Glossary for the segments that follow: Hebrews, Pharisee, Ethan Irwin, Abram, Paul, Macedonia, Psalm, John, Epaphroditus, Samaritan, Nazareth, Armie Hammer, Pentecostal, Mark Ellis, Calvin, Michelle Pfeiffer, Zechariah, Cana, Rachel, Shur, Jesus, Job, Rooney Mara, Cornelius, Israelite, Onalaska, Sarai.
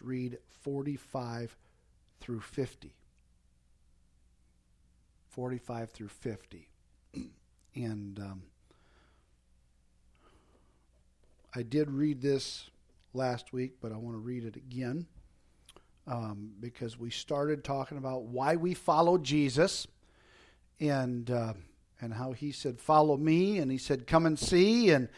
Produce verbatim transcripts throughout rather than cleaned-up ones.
read forty-five through fifty. forty-five through fifty. And um, I did read this last week, but I want to read it again um, because we started talking about why we follow Jesus and uh, and how he said, "Follow me," and he said, "Come and see," and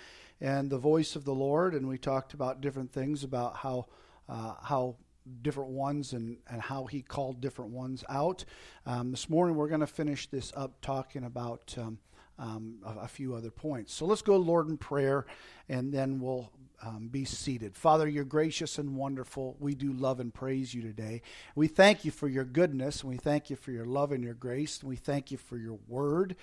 and the voice of the Lord, and we talked about different things about how uh, how different ones and, and how he called different ones out. Um, this morning we're going to finish this up talking about um, um, a, a few other points. So let's go, Lord, in prayer, and then we'll um, be seated. Father, you're gracious and wonderful. We do love and praise you today. We thank you for your goodness, and we thank you for your love and your grace, and we thank you for your word.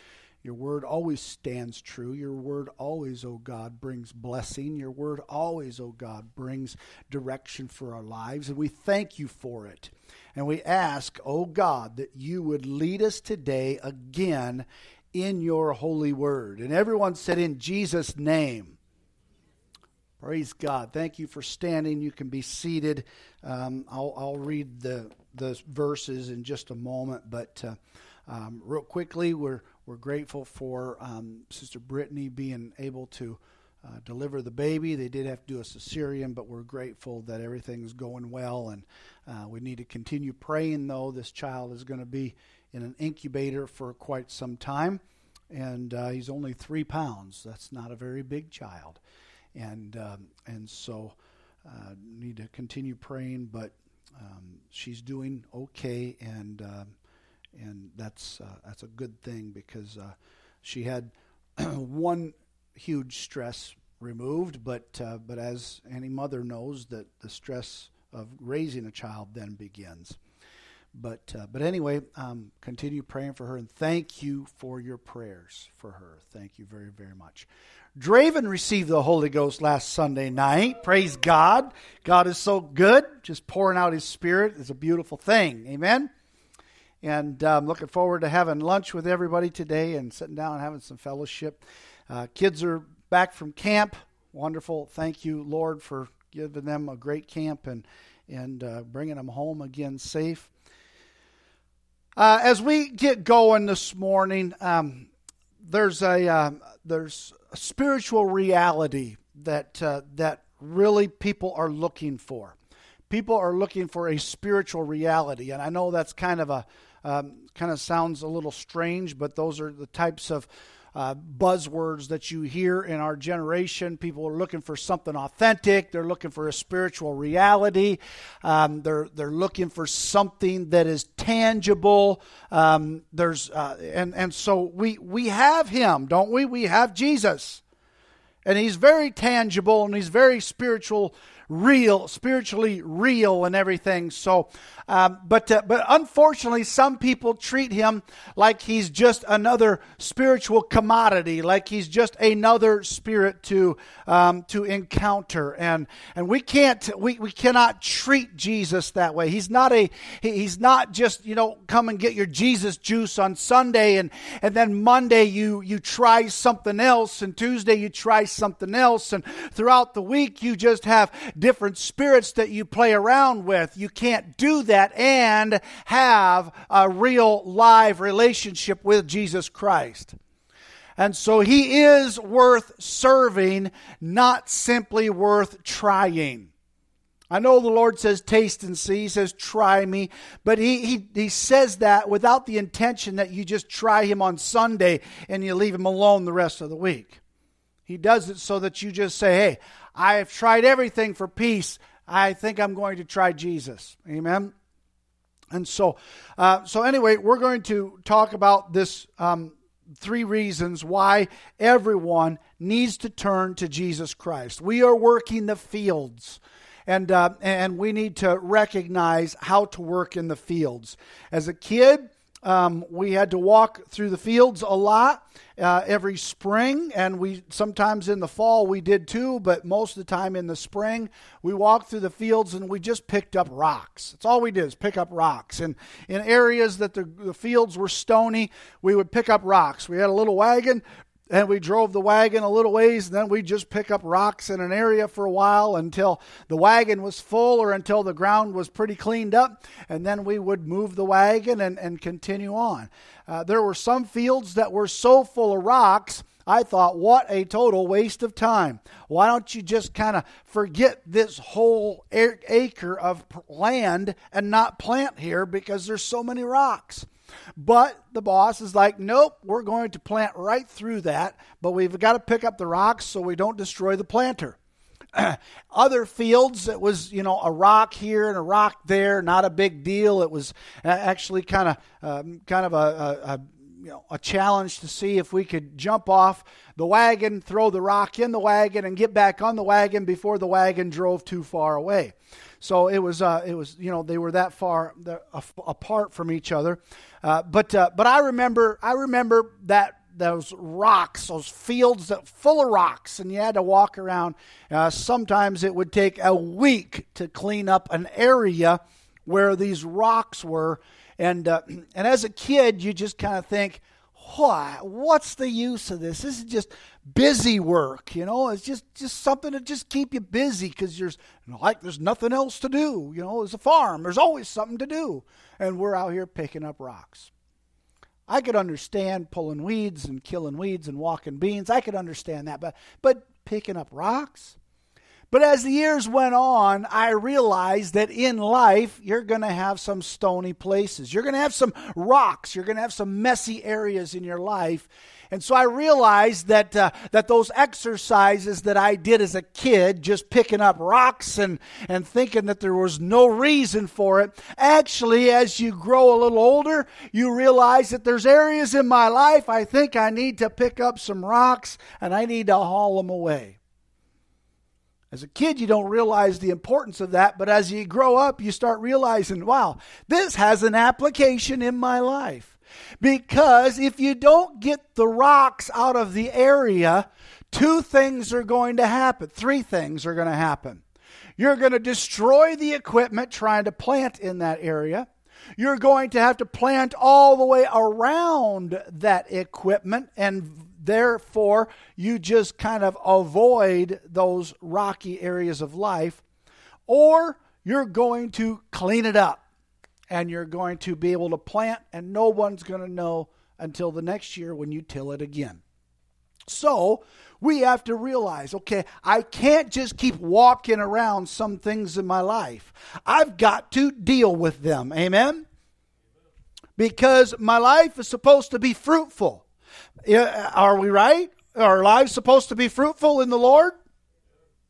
Your word always stands true. Your word always, oh God, brings blessing. Your word always, oh God, brings direction for our lives. And we thank you for it. And we ask, oh God, that you would lead us today again in your holy word. And everyone said, in Jesus' name. Praise God. Thank you for standing. You can be seated. Um, I'll, I'll read the, the verses in just a moment. But uh, um, real quickly, we're We're grateful for um, Sister Brittany being able to uh, deliver the baby. They did have to do a cesarean, but we're grateful that everything's going well. And uh, we need to continue praying, though. This child is going to be in an incubator for quite some time. And uh, he's only three pounds. That's not a very big child. And um, and so uh, need to continue praying, but um, she's doing okay. And Uh, And that's uh, that's a good thing because uh, she had one huge stress removed, but uh, but as any mother knows, that the stress of raising a child then begins. But uh, but anyway, um, continue praying for her, and thank you for your prayers for her. Thank you very, very much. Draven received the Holy Ghost last Sunday night. Praise God. God is so good. Just pouring out his Spirit is a beautiful thing. Amen. And I'm um, looking forward to having lunch with everybody today and sitting down and having some fellowship. Uh, kids are back from camp. Wonderful. Thank you, Lord, for giving them a great camp and, and uh, bringing them home again safe. Uh, as we get going this morning, um, there's a um, there's a spiritual reality that uh, that really people are looking for. People are looking for a spiritual reality, and I know that's kind of a Um, kind of sounds a little strange, but those are the types of uh, buzzwords that you hear in our generation. People are looking for something authentic. They're looking for a spiritual reality. Um, they're they're looking for something that is tangible. Um, there's uh, and and so we we have him, don't we? We have Jesus, and he's very tangible and he's very spiritual. Real, spiritually real, and everything. So, um, but uh, but unfortunately, some people treat him like he's just another spiritual commodity, like he's just another spirit to um, to encounter. And and we can't, we, we cannot treat Jesus that way. He's not a he, he's not just, you know, come and get your Jesus juice on Sunday, and and then Monday you you try something else, and Tuesday you try something else, and throughout the week you just have different spirits that you play around with. You can't do that and have a real live relationship with Jesus Christ. And so he is worth serving, not simply worth trying. I know the Lord says, taste and see. He says, try me. But he, he he says that without the intention that you just try him on Sunday and you leave him alone the rest of the week. He does it so that you just say, hey, I have tried everything for peace. I think I'm going to try Jesus. Amen? And so, uh, so anyway, we're going to talk about this um, three reasons why everyone needs to turn to Jesus Christ. We are working the fields. And, uh, and we need to recognize how to work in the fields. As a kid, Um, we had to walk through the fields a lot uh, every spring, and we sometimes in the fall we did too, but most of the time in the spring we walked through the fields and we just picked up rocks. That's all we did, is pick up rocks. And in areas that the, the fields were stony, we would pick up rocks. We had a little wagon And we drove the wagon a little ways, and then we'd just pick up rocks in an area for a while until the wagon was full or until the ground was pretty cleaned up, and then we would move the wagon and, and continue on. Uh, there were some fields that were so full of rocks, I thought, what a total waste of time. Why don't you just kind of forget this whole acre of land and not plant here because there's so many rocks? But the boss is like, nope, we're going to plant right through that, but we've got to pick up the rocks so we don't destroy the planter. Other fields, it was, you know, a rock here and a rock there, not a big deal. It was actually kind of um, kind of a, a, a you know, a challenge to see if we could jump off the wagon, throw the rock in the wagon, and get back on the wagon before the wagon drove too far away. So it was, uh, it was, you know, they were that far apart from each other. Uh, but uh, but I remember, I remember that those rocks, those fields that full of rocks, and you had to walk around. Uh, sometimes it would take a week to clean up an area where these rocks were. And uh, and as a kid, you just kind of think, oh, what's the use of this? This is just busy work, you know. It's just, just something to just keep you busy because there's, you know, like there's nothing else to do. You know, it's a farm. There's always something to do. And we're out here picking up rocks. I could understand pulling weeds and killing weeds and walking beans. I could understand that. But, but picking up rocks? But as the years went on, I realized that in life, you're going to have some stony places. You're going to have some rocks. You're going to have some messy areas in your life. And so I realized that uh, that those exercises that I did as a kid, just picking up rocks and, and thinking that there was no reason for it, actually, as you grow a little older, you realize that there's areas in my life I think I need to pick up some rocks and I need to haul them away. As a kid, you don't realize the importance of that, but as you grow up, you start realizing, wow, this has an application in my life. Because if you don't get the rocks out of the area, two things are going to happen. Three things are going to happen. You're going to destroy the equipment trying to plant in that area. You're going to have to plant all the way around that equipment, and therefore, you just kind of avoid those rocky areas of life, or you're going to clean it up and you're going to be able to plant, and no one's going to know until the next year when you till it again. So we have to realize, okay, I can't just keep walking around some things in my life. I've got to deal with them. Amen? Because my life is supposed to be fruitful. Are we right? Are our lives supposed to be fruitful in the Lord?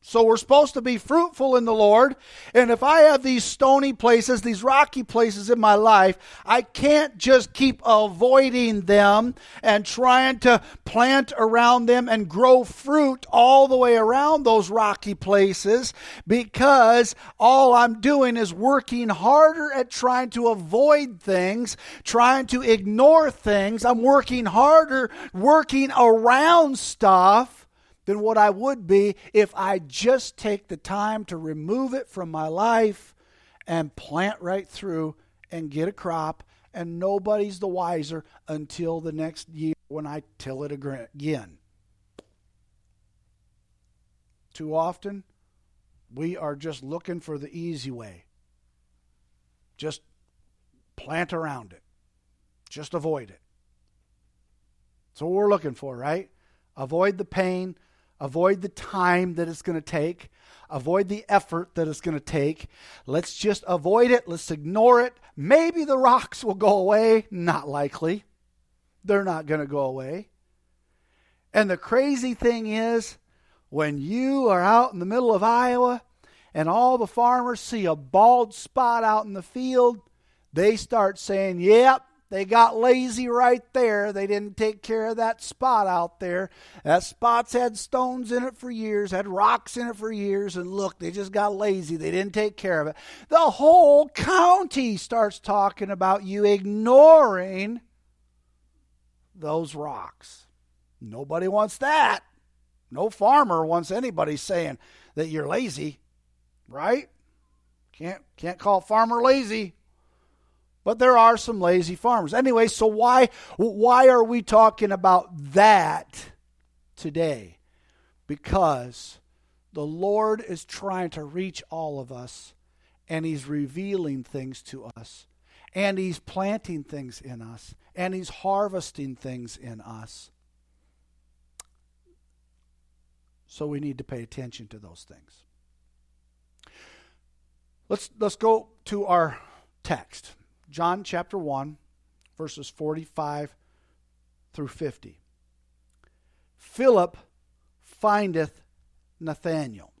So we're supposed to be fruitful in the Lord. And if I have these stony places, these rocky places in my life, I can't just keep avoiding them and trying to plant around them and grow fruit all the way around those rocky places, because all I'm doing is working harder at trying to avoid things, trying to ignore things. I'm working harder, working around stuff, than what I would be if I just take the time to remove it from my life and plant right through and get a crop, and nobody's the wiser until the next year when I till it again. Too often, we are just looking for the easy way. Just plant around it. Just avoid it. That's what we're looking for, right? Avoid the pain. Avoid the time that it's going to take. Avoid the effort that it's going to take. Let's just avoid it. Let's ignore it. Maybe the rocks will go away. Not likely. They're not going to go away. And the crazy thing is, when you are out in the middle of Iowa and all the farmers see a bald spot out in the field, they start saying, yep, they got lazy right there. They didn't take care of that spot out there. That spot's had stones in it for years, had rocks in it for years, and look, they just got lazy. They didn't take care of it. The whole county starts talking about you ignoring those rocks. Nobody wants that. No farmer wants anybody saying that you're lazy, right? Can't can't call farmer lazy. But there are some lazy farmers. Anyway, so why why are we talking about that today, because the Lord is trying to reach all of us, and he's revealing things to us, and he's planting things in us, and he's harvesting things in us. So we need to pay attention to those things. Let's let's go to our text. John chapter one, verses forty-five through fifty. Philip findeth Nathanael,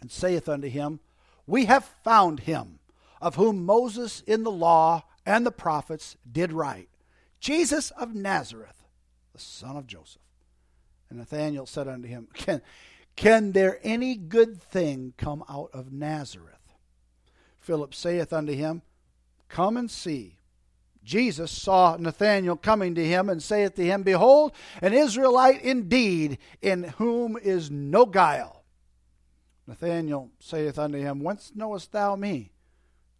and saith unto him, We have found him, of whom Moses in the law and the prophets did write, Jesus of Nazareth, the son of Joseph. And Nathanael said unto him, Can, can there any good thing come out of Nazareth? Philip saith unto him, Come and see. Jesus saw Nathanael coming to him, and saith to him, Behold, an Israelite indeed, in whom is no guile. Nathanael saith unto him, Whence knowest thou me?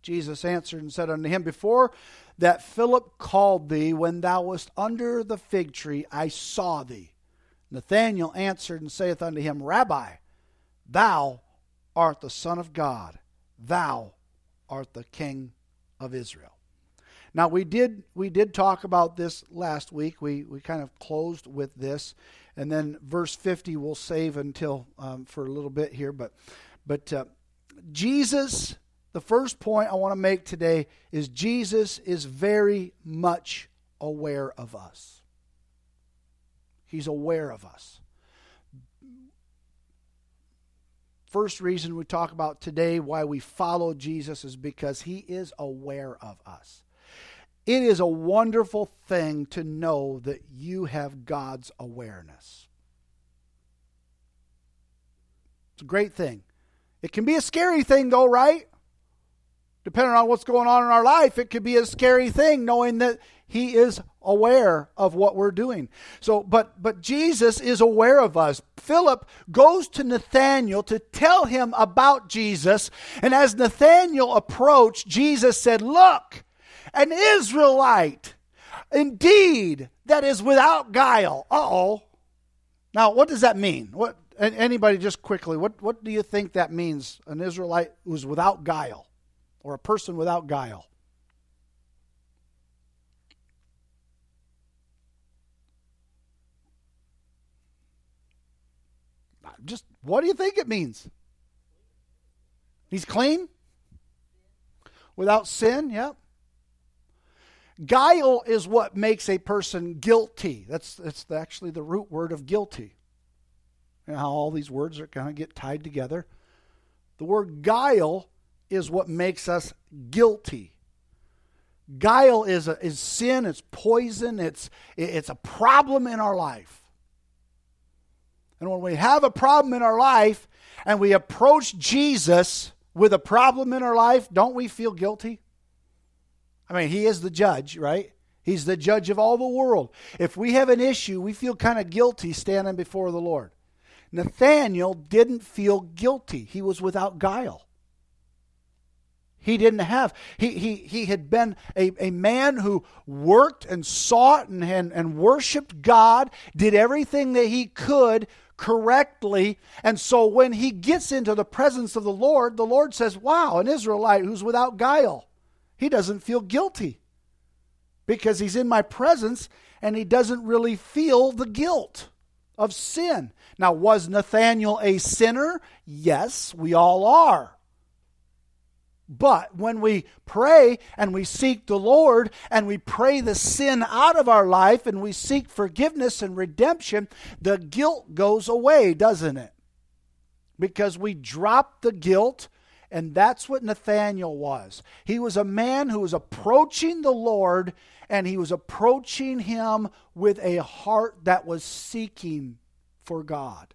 Jesus answered and said unto him, Before that Philip called thee, when thou wast under the fig tree, I saw thee. Nathanael answered and saith unto him, Rabbi, thou art the Son of God, thou art the King of Israel. Now we did we did talk about this last week. We we kind of closed with this, and then verse fifty we'll save until um, for a little bit here. But but uh, Jesus, the first point I want to make today is Jesus is very much aware of us. He's aware of us. First reason we talk about today why we follow Jesus is because he is aware of us. It is a wonderful thing to know that you have God's awareness. It's a great thing. It can be a scary thing though, right? Depending on what's going on in our life, it could be a scary thing knowing that he is aware of what we're doing. So, but but Jesus is aware of us. Philip goes to Nathanael to tell him about Jesus. And as Nathanael approached, Jesus said, Look, an Israelite, indeed, that is without guile. Uh-oh. Now, what does that mean? What? Anybody just quickly, what, what do you think that means? An Israelite who's without guile, or a person without guile? Just, what do you think it means? He's clean? Without sin, yeah. Guile is what makes a person guilty. That's, that's actually the root word of guilty. You know how all these words are going to get tied together? The word guile is what makes us guilty. Guile is a, is sin, it's poison, it's it's a problem in our life. And when we have a problem in our life and we approach Jesus with a problem in our life, don't we feel guilty? I mean, he is the judge, right? He's the judge of all the world. If we have an issue, we feel kind of guilty standing before the Lord. Nathanael didn't feel guilty. He was without guile. He didn't have, he he he had been a, a man who worked and sought and, and, and worshiped God, did everything that he could correctly. And so when he gets into the presence of the Lord, the Lord says, wow, an Israelite who's without guile. He doesn't feel guilty because he's in my presence and he doesn't really feel the guilt of sin. Now, was Nathanael a sinner? Yes, we all are. But when we pray and we seek the Lord and we pray the sin out of our life and we seek forgiveness and redemption, the guilt goes away, doesn't it? Because we drop the guilt, and that's what Nathanael was. He was a man who was approaching the Lord, and he was approaching him with a heart that was seeking for God.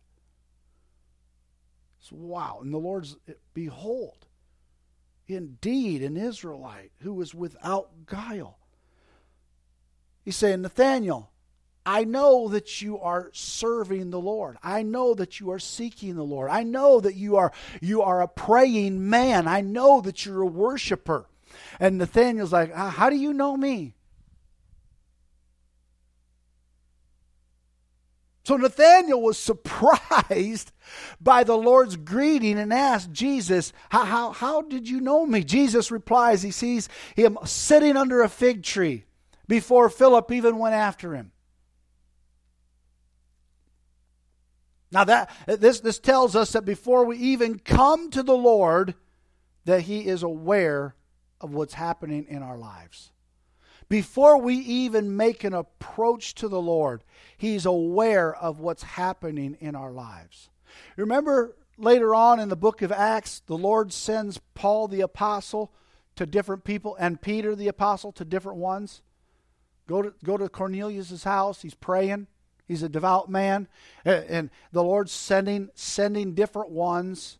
So, wow, and the Lord's, behold, indeed, an Israelite who is without guile. He's saying, Nathanael, I know that you are serving the Lord. I know that you are seeking the Lord. I know that you are you are a praying man. I know that you're a worshiper. And Nathanael's like, how do you know me? So Nathanael was surprised by the Lord's greeting and asked Jesus, how, how, how did you know me? Jesus replies, he sees him sitting under a fig tree before Philip even went after him. Now that this, this tells us that before we even come to the Lord, that he is aware of what's happening in our lives. Before we even make an approach to the Lord, he's aware of what's happening in our lives. Remember later on in the book of Acts, the Lord sends Paul the apostle to different people and Peter the apostle to different ones. Go to, go to Cornelius' house, he's praying. He's a devout man, and the Lord's sending sending different ones,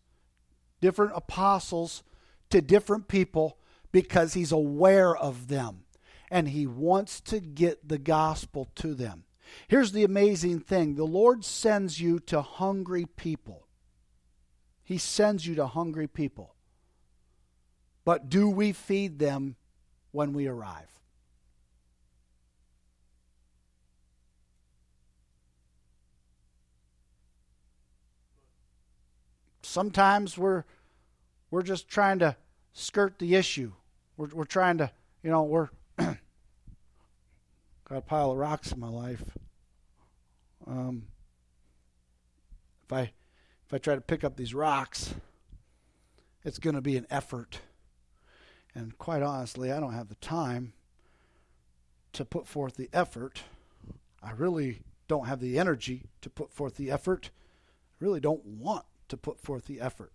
different apostles to different people because he's aware of them. And he wants to get the gospel to them. Here's the amazing thing. The Lord sends you to hungry people. He sends you to hungry people. But do we feed them when we arrive? Sometimes we're we're just trying to skirt the issue. We're we're trying to, you know, we're got a pile of rocks in my life. Um, if I if I try to pick up these rocks, it's going to be an effort. And quite honestly, I don't have the time to put forth the effort. I really don't have the energy to put forth the effort. I really don't want to put forth the effort.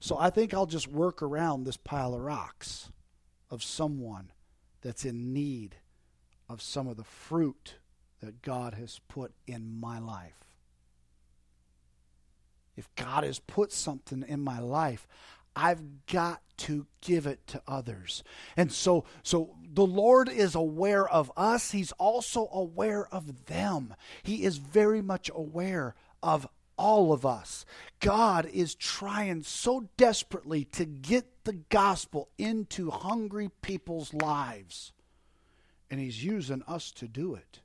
So I think I'll just work around this pile of rocks of someone that's in need of some of the fruit that God has put in my life. If God has put something in my life, I've got to give it to others. And so, so the Lord is aware of us. He's also aware of them. He is very much aware of all of us. God is trying so desperately to get the gospel into hungry people's lives. And he's using us to do it.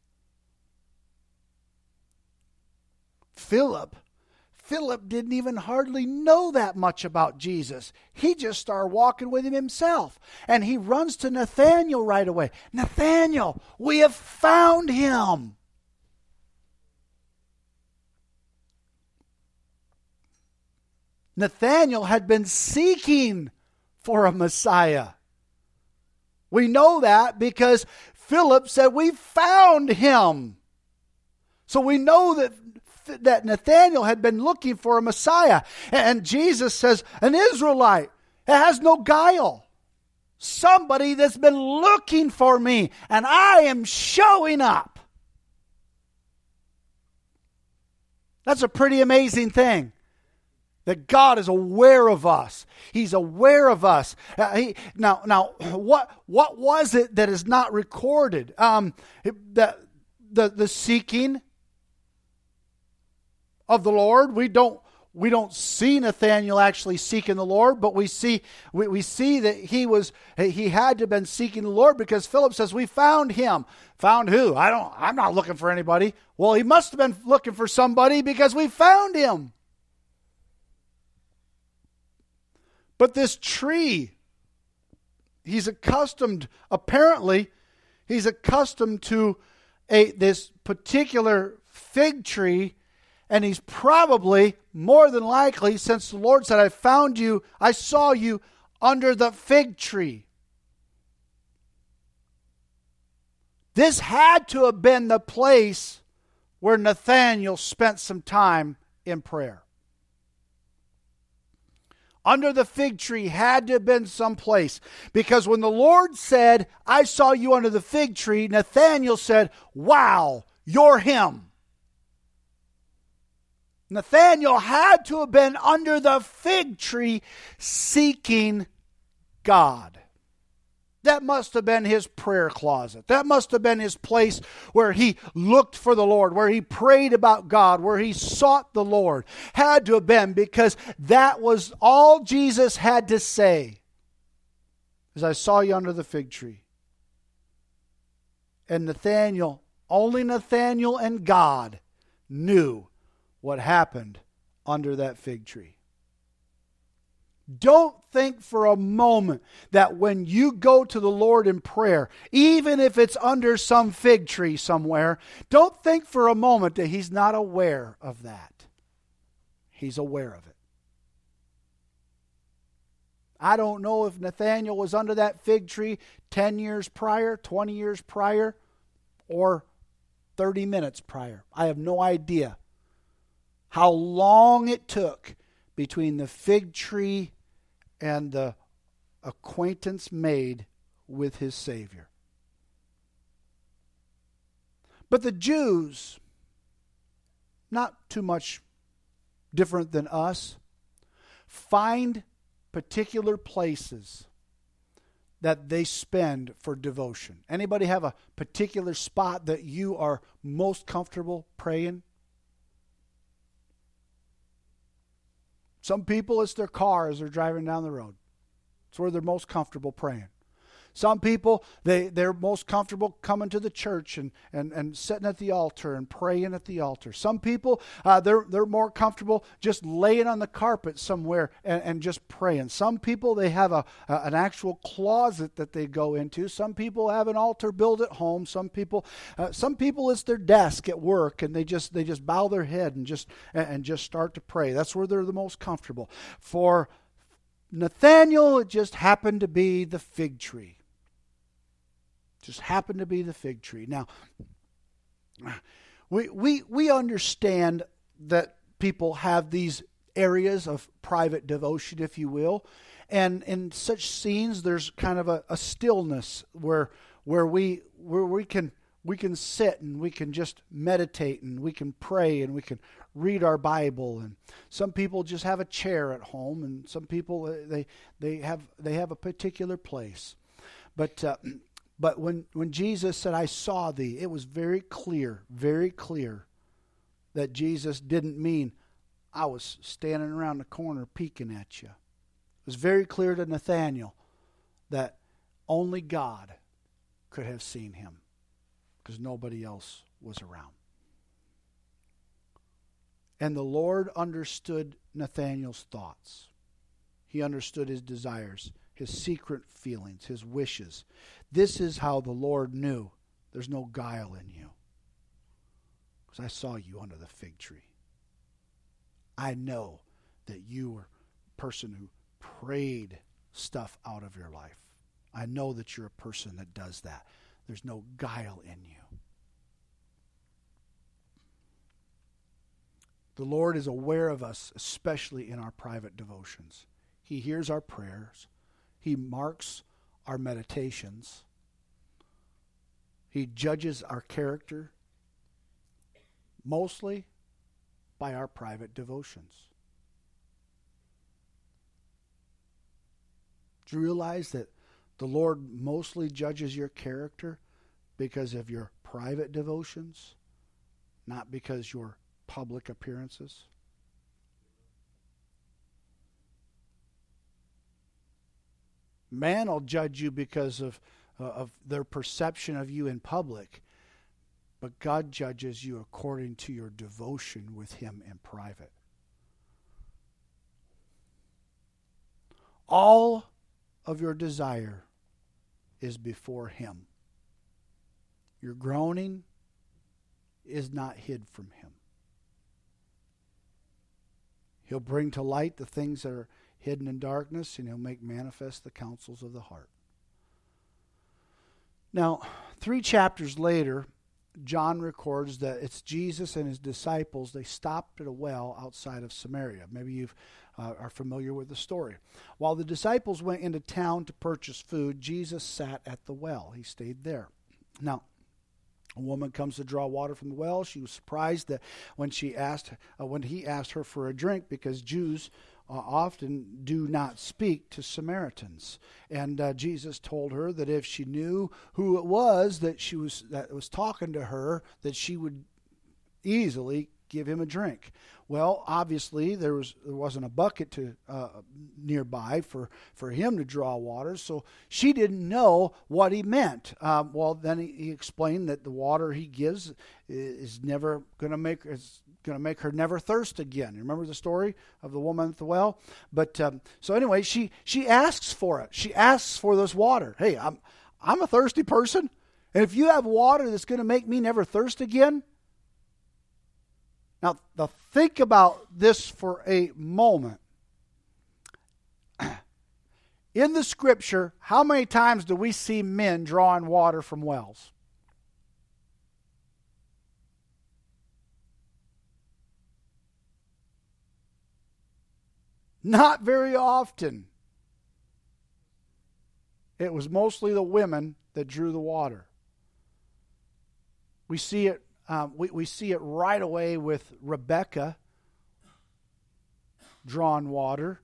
Philip, Philip didn't even hardly know that much about Jesus. He just started walking with him himself. And he runs to Nathanael right away. Nathanael, we have found him. Nathanael had been seeking for a Messiah. We know that because Philip said, we found him. So we know that that Nathanael had been looking for a Messiah. And Jesus says, an Israelite that has no guile. Somebody that's been looking for me. And I am showing up. That's a pretty amazing thing. That God is aware of us. He's aware of us. Uh, he, now, now, what what was it that is not recorded? Um, the, the the seeking of the Lord. We don't we don't see Nathanael actually seeking the Lord, but we see we, we see that he was he had to have been seeking the Lord because Philip says we found him. Found who? I don't. I'm not looking for anybody. Well, he must have been looking for somebody because we found him. But this tree, he's accustomed, apparently, he's accustomed to a this particular fig tree, and he's probably, more than likely, since the Lord said, I found you, I saw you under the fig tree. This had to have been the place where Nathanael spent some time in prayer. Under the fig tree had to have been someplace. Because when the Lord said, I saw you under the fig tree, Nathanael said, wow, you're him. Nathanael had to have been under the fig tree seeking God. That must have been his prayer closet. That must have been his place where he looked for the Lord, where he prayed about God, where he sought the Lord. Had to have been because that was all Jesus had to say. As I saw you under the fig tree. And Nathanael, only Nathanael and God knew what happened under that fig tree. Don't think for a moment that when you go to the Lord in prayer, even if it's under some fig tree somewhere, don't think for a moment that He's not aware of that. He's aware of it. I don't know if Nathanael was under that fig tree ten years prior, twenty years prior, or thirty minutes prior. I have no idea how long it took between the fig tree and the acquaintance made with his Savior. But the Jews, not too much different than us, find particular places that they spend for devotion. Anybody have a particular spot that you are most comfortable praying? Some people, it's their car as they're driving down the road. It's where they're most comfortable praying. Some people, they, they're most comfortable coming to the church and, and, and sitting at the altar and praying at the altar. Some people, uh, they're, they're more comfortable just laying on the carpet somewhere and, and just praying. Some people, they have a, a an actual closet that they go into. Some people have an altar built at home. Some people, uh, some people it's their desk at work, and they just they just bow their head and just and, and just start to pray. That's where they're the most comfortable. For Nathanael, it just happened to be the fig tree. Just happened to be the fig tree. Now, we we we understand that people have these areas of private devotion, if you will, and in such scenes, there's kind of a, a stillness where where we where we can we can sit and we can just meditate and we can pray and we can read our Bible. And some people just have a chair at home, and some people they they have they have a particular place, but. Uh, But when, when Jesus said, I saw thee, it was very clear, very clear that Jesus didn't mean I was standing around the corner peeking at you. It was very clear to Nathanael that only God could have seen him because nobody else was around. And the Lord understood Nathanael's thoughts. He understood his desires, his secret feelings, his wishes. This is how the Lord knew there's no guile in you. Because I saw you under the fig tree. I know that you were a person who prayed stuff out of your life. I know that you're a person that does that. There's no guile in you. The Lord is aware of us, especially in our private devotions. He hears our prayers. He marks our meditations. He judges our character, mostly by our private devotions. Do you realize that the Lord mostly judges your character because of your private devotions, not because your public appearances? Man will judge you because of, uh, of their perception of you in public, but God judges you according to your devotion with Him in private. All of your desire is before Him. Your groaning is not hid from Him. He'll bring to light the things that are hidden in darkness, and He'll make manifest the counsels of the heart. Now, three chapters later, John records that it's Jesus and His disciples. They stopped at a well outside of Samaria. Maybe you uh, are familiar with the story. While the disciples went into town to purchase food, Jesus sat at the well. He stayed there. Now, a woman comes to draw water from the well. She was surprised that when she asked, uh, when he asked her for a drink, because Jews Uh, often do not speak to Samaritans, and uh, Jesus told her that if she knew who it was that she was that was talking to her, that she would easily give him a drink. Well, obviously, there was there wasn't a bucket to uh, nearby for, for him to draw water, so she didn't know what he meant. Uh, well, then he, he explained that the water he gives is never going to make is going to make her never thirst again. Remember the story of the woman at the well? But um, so anyway, she she asks for it. She asks for this water. Hey, I'm I'm a thirsty person, and if you have water that's going to make me never thirst again. Now, now, think about this for a moment. In the Scripture, how many times do we see men drawing water from wells? Not very often. It was mostly the women that drew the water. We see it. Um, we, we see it right away with Rebecca drawing water.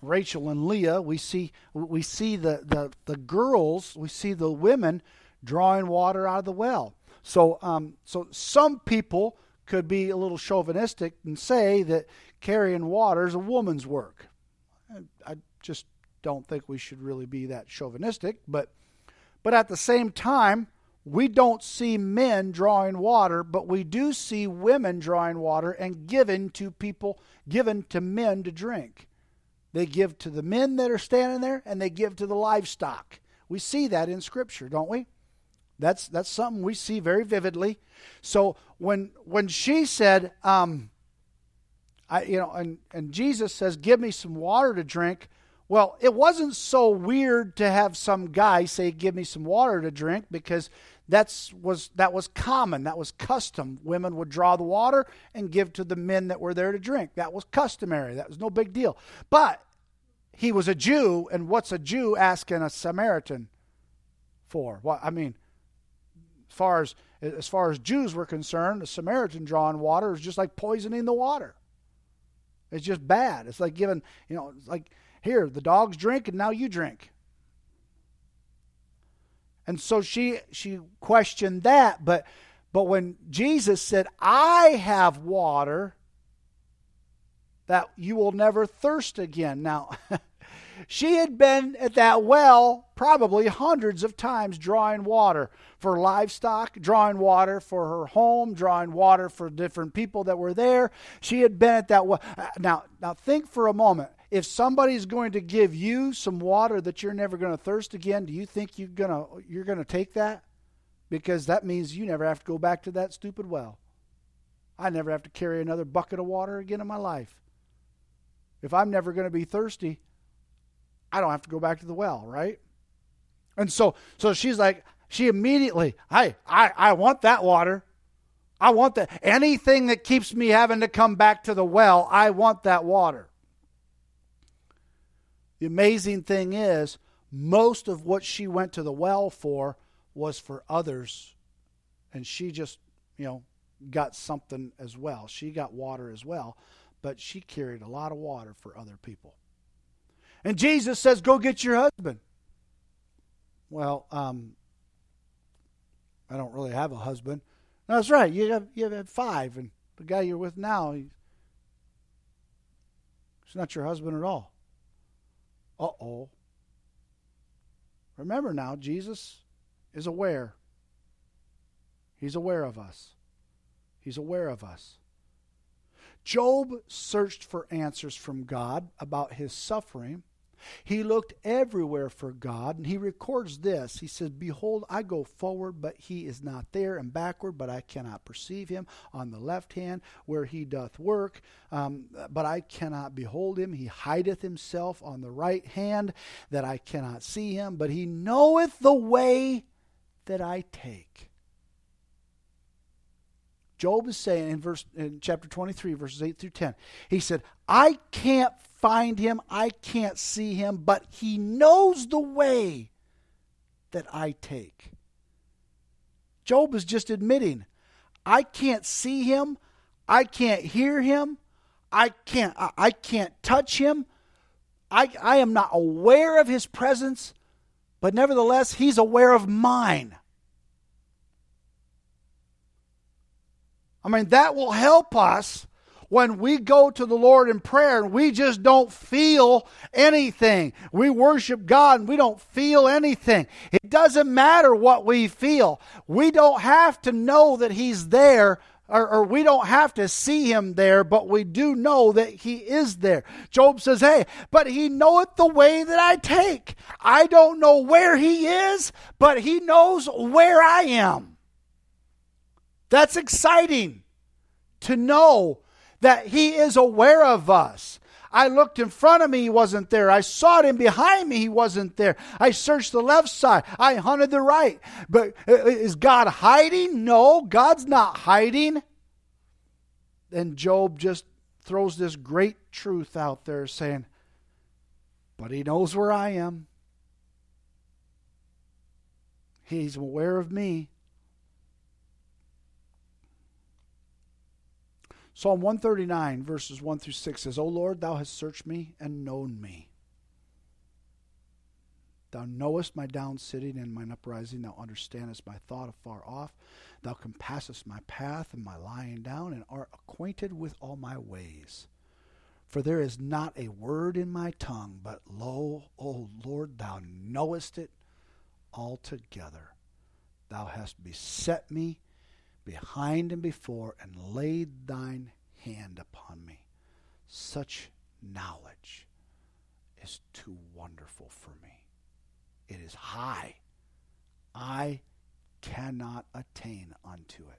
Rachel and Leah, we see we see the, the, the girls, we see the women drawing water out of the well. So um, so some people could be a little chauvinistic and say that carrying water is a woman's work. I, I just don't think we should really be that chauvinistic, but but at the same time, we don't see men drawing water, but we do see women drawing water and given to people, given to men to drink. They give to the men that are standing there, and they give to the livestock. We see that in Scripture, don't we? That's that's something we see very vividly. So when when she said, um, I you know, and and Jesus says, "Give me some water to drink." Well, it wasn't so weird to have some guy say, "Give me some water to drink," because that's was that was common. That was custom. Women would draw the water and give to the men that were there to drink. That was customary. That was no big deal. But he was a Jew, and what's a Jew asking a Samaritan for? Well, I mean, as far as as far as Jews were concerned, a Samaritan drawing water is just like poisoning the water. It's just bad. It's like giving, you know, it's like, here, the dogs drink, and now you drink. And so she she questioned that, but but when Jesus said, "I have water that you will never thirst again," now she had been at that well probably hundreds of times drawing water for livestock, drawing water for her home, drawing water for different people that were there. She had been at that well. Now, now think for a moment. If somebody's going to give you some water that you're never going to thirst again, do you think you're going to you're going to take that? Because that means you never have to go back to that stupid well. I never have to carry another bucket of water again in my life. If I'm never going to be thirsty, I don't have to go back to the well, right? And so so she's like, she immediately, "Hey, I, I want that water. I want that. Anything that keeps me having to come back to the well, I want that water." The amazing thing is, most of what she went to the well for was for others, and she just, you know, got something as well. She got water as well, but she carried a lot of water for other people. And Jesus says, "Go get your husband." Well, um, I don't really have a husband. No, that's right. You have you have five, and the guy you're with now, he's, he's not your husband at all. Uh-oh. Remember now, Jesus is aware. He's aware of us. He's aware of us. Job searched for answers from God about his suffering. He looked everywhere for God, and he records this. He says, "Behold, I go forward, but he is not there, and backward, but I cannot perceive him. On the left hand, where he doth work, um, but I cannot behold him. He hideth himself on the right hand, that I cannot see him, but he knoweth the way that I take." Job is saying in verse in chapter twenty-three, verses eight through ten, he said, "I can't find him, I can't see him, but he knows the way that I take." Job is just admitting, I can't see him, I can't hear him, I can't I, I can't touch him, I, I am not aware of his presence, but nevertheless, he's aware of mine. I mean, that will help us when we go to the Lord in prayer and we just don't feel anything. We worship God and we don't feel anything. It doesn't matter what we feel. We don't have to know that He's there, or, or we don't have to see Him there, but we do know that He is there. Job says, hey, but He knoweth the way that I take. I don't know where He is, but He knows where I am. That's exciting to know that He is aware of us. I looked in front of me, He wasn't there. I sought Him behind me, He wasn't there. I searched the left side, I hunted the right. But is God hiding? No, God's not hiding. And Job just throws this great truth out there saying, but He knows where I am. He's aware of me. Psalm one thirty-nine, verses one through six says, O Lord, Thou hast searched me and known me. Thou knowest my down sitting and mine uprising. Thou understandest my thought afar off. Thou compassest my path and my lying down, and art acquainted with all my ways. For there is not a word in my tongue, but lo, O Lord, Thou knowest it altogether. Thou hast beset me behind and before, and laid Thine hand upon me. Such knowledge is too wonderful for me. It is high. I cannot attain unto it.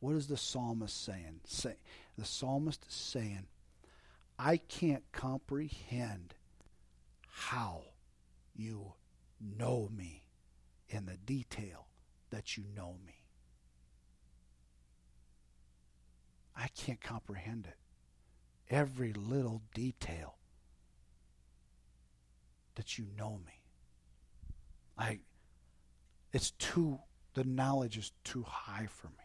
What is the psalmist saying? Say, the psalmist is saying, I can't comprehend how You know me in the detail that You know me. I can't comprehend it. Every little detail that You know me. I, it's too, the knowledge is too high for me.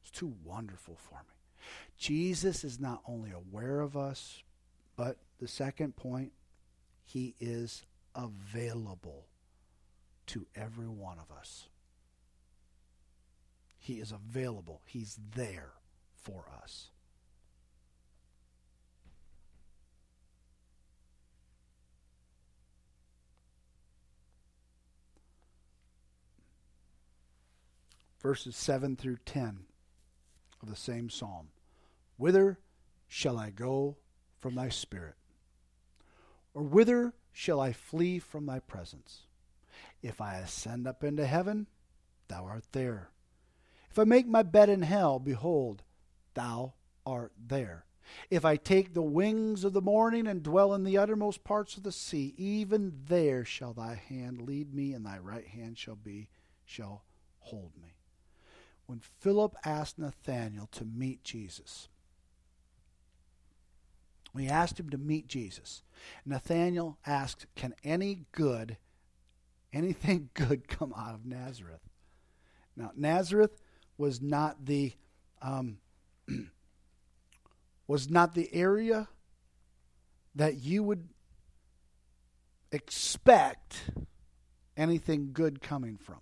It's too wonderful for me. Jesus is not only aware of us, but the second point, He is available to every one of us. He is available. He's there for us. Verses seven through ten of the same psalm. Whither shall I go from Thy Spirit? Or whither shall I flee from Thy presence? If I ascend up into heaven, Thou art there. If I make my bed in hell, behold, Thou art there. If I take the wings of the morning and dwell in the uttermost parts of the sea, even there shall Thy hand lead me, and Thy right hand shall be, shall hold me. When Philip asked Nathanael to meet Jesus, we asked him to meet Jesus. Nathanael asked, can any good, anything good come out of Nazareth? Now, Nazareth was not the, um, was not the area that you would expect anything good coming from.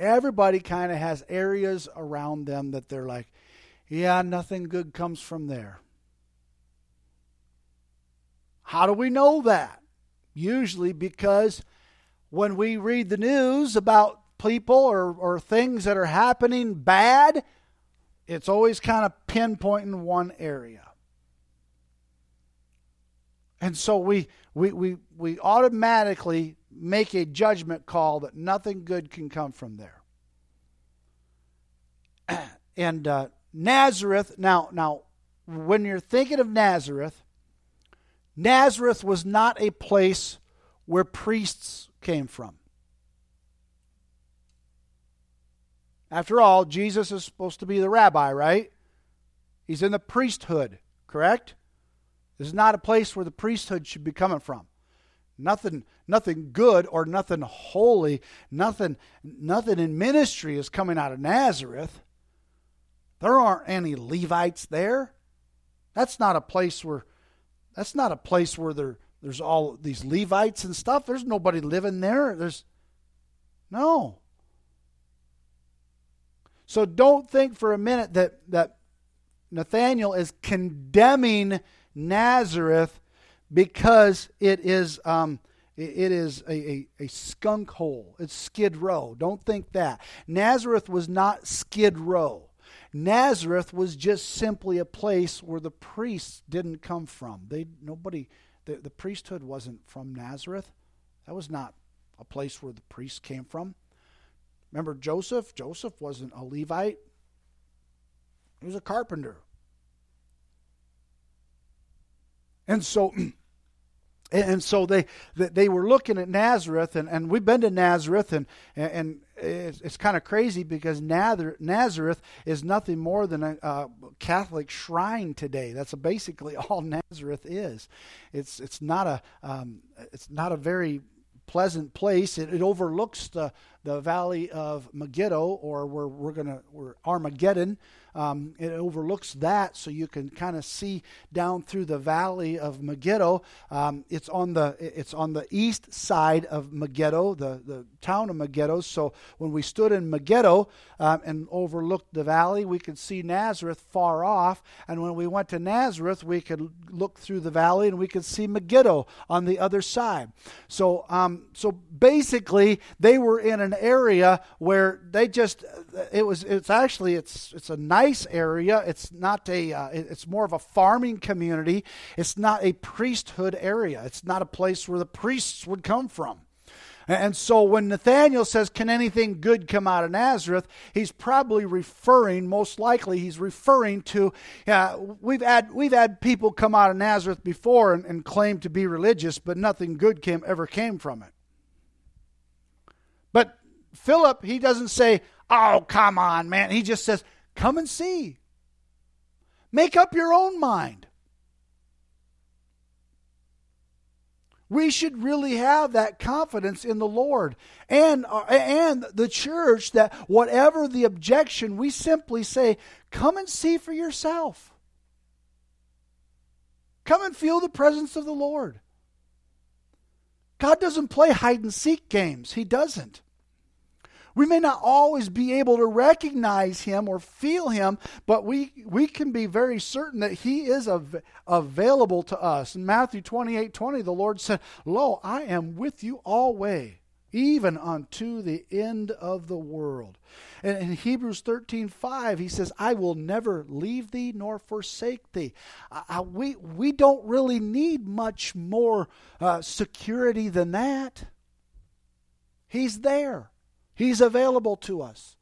Everybody kind of has areas around them that they're like, yeah, nothing good comes from there. How do we know that? Usually because when we read the news about people or, or things that are happening bad, it's always kind of pinpointing one area. And so we, we we we automatically make a judgment call that nothing good can come from there. And uh, Nazareth, now, now, when you're thinking of Nazareth, Nazareth was not a place where priests came from. After all, Jesus is supposed to be the rabbi, right? He's in the priesthood, correct? This is not a place where the priesthood should be coming from. Nothing, nothing good or nothing holy, nothing, nothing in ministry is coming out of Nazareth. There aren't any Levites there. That's not a place where, that's not a place where there, there's all these Levites and stuff. There's nobody living there. There's no. So don't think for a minute that, that Nathanael is condemning Nazareth because it is um, it is a, a, a skunk hole. It's Skid Row. Don't think that. Nazareth was not Skid Row. Nazareth was just simply a place where the priests didn't come from. They nobody the, the priesthood wasn't from Nazareth. That was not a place where the priests came from. Remember Joseph? Joseph wasn't a Levite. He was a carpenter. And so and so they they were looking at Nazareth, and, and we've been to Nazareth, and and it's, it's kind of crazy because Nazareth is nothing more than a, a Catholic shrine today. That's basically all Nazareth is. It's it's not a um, it's not a very pleasant place. It, it overlooks the, the valley of Megiddo, or where we're gonna we're Armageddon. Um, it overlooks that, so you can kind of see down through the valley of Megiddo. Um, it's on the it's on the east side of Megiddo, the, the town of Megiddo. So when we stood in Megiddo um, and overlooked the valley, we could see Nazareth far off. And when we went to Nazareth, we could look through the valley and we could see Megiddo on the other side. So um, so basically, they were in an area where they just it was it's actually it's it's a nice area. It's not a. Uh, it's more of a farming community. It's not a priesthood area. It's not a place where the priests would come from. And so when Nathanael says, "Can anything good come out of Nazareth?" he's probably referring, most likely, he's referring to, uh, we've had we've had people come out of Nazareth before and, and claim to be religious, but nothing good came ever came from it. But Philip, he doesn't say, "Oh, come on, man." He just says, "Come and see. Make up your own mind." We should really have that confidence in the Lord and, and the church that whatever the objection, we simply say, "Come and see for yourself. Come and feel the presence of the Lord." God doesn't play hide-and-seek games. He doesn't. We may not always be able to recognize him or feel him, but we, we can be very certain that he is av- available to us. In Matthew twenty-eight twenty, the Lord said, "Lo, I am with you always, even unto the end of the world." And in Hebrews thirteen five, he says, "I will never leave thee nor forsake thee." I, I, we, we don't really need much more uh, security than that. He's there. He's available to us.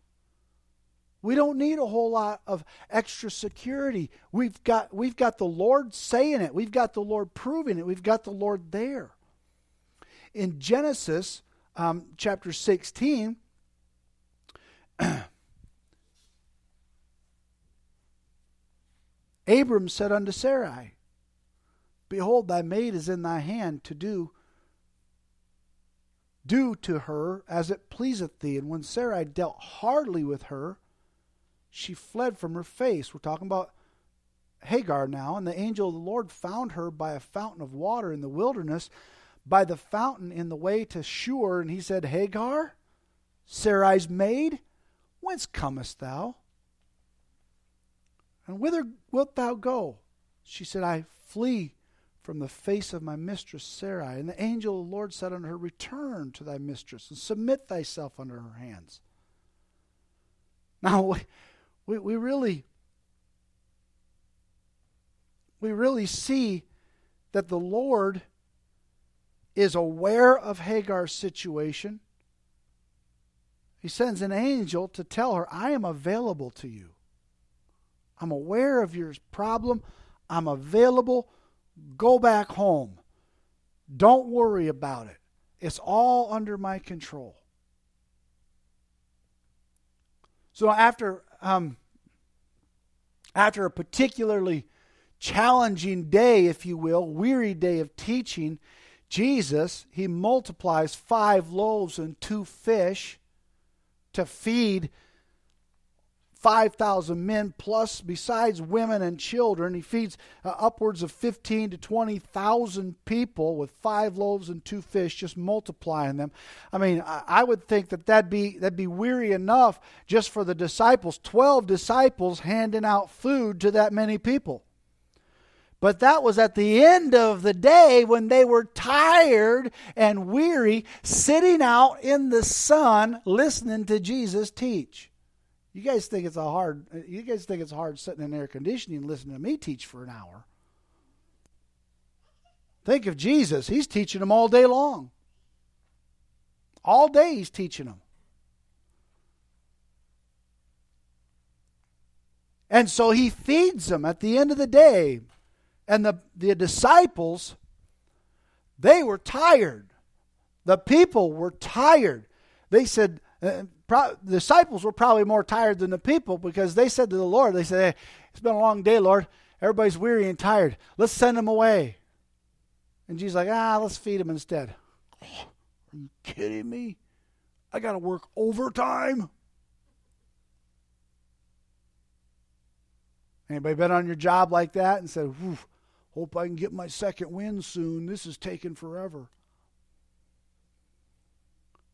We don't need a whole lot of extra security. We've got, we've got the Lord saying it. We've got the Lord proving it. We've got the Lord there. In Genesis um, chapter sixteen, Abram said unto Sarai, "Behold, thy maid is in thy hand to do Do to her as it pleaseth thee." And when Sarai dealt hardly with her, she fled from her face. We're talking about Hagar now. "And the angel of the Lord found her by a fountain of water in the wilderness, by the fountain in the way to Shur. And he said, Hagar, Sarai's maid, whence comest thou? And whither wilt thou go? She said, I flee from the face of my mistress Sarai. And the angel of the Lord said unto her, Return to thy mistress, and submit thyself under her hands." Now, we, we, we really, we really see that the Lord is aware of Hagar's situation. He sends an angel to tell her, "I am available to you. I'm aware of your problem. I'm available. Go back home. Don't worry about it. It's all under my control." So after um, after a particularly challenging day, if you will, weary day of teaching, Jesus, he multiplies five loaves and two fish to feed five thousand men, plus besides women and children, he feeds uh, upwards of fifteen to twenty thousand people with five loaves and two fish, just multiplying them. I mean, I, I would think that that'd be, that'd be weary enough just for the disciples, twelve disciples handing out food to that many people. But that was at the end of the day when they were tired and weary, sitting out in the sun, listening to Jesus teach. You guys think it's a hard, you guys think it's hard sitting in air conditioning and listening to me teach for an hour. Think of Jesus. He's teaching them all day long. All day he's teaching them. And so he feeds them at the end of the day. And the, the disciples, they were tired. The people were tired. They said, uh, pro- the disciples were probably more tired than the people, because they said to the Lord, they said, hey, it's been a long day, Lord. Everybody's weary and tired. Let's send them away. And Jesus like, ah, let's feed them instead. Oh, are you kidding me? I got to work overtime. Anybody been on your job like that and said, whew, hope I can get my second wind soon. This is taking forever.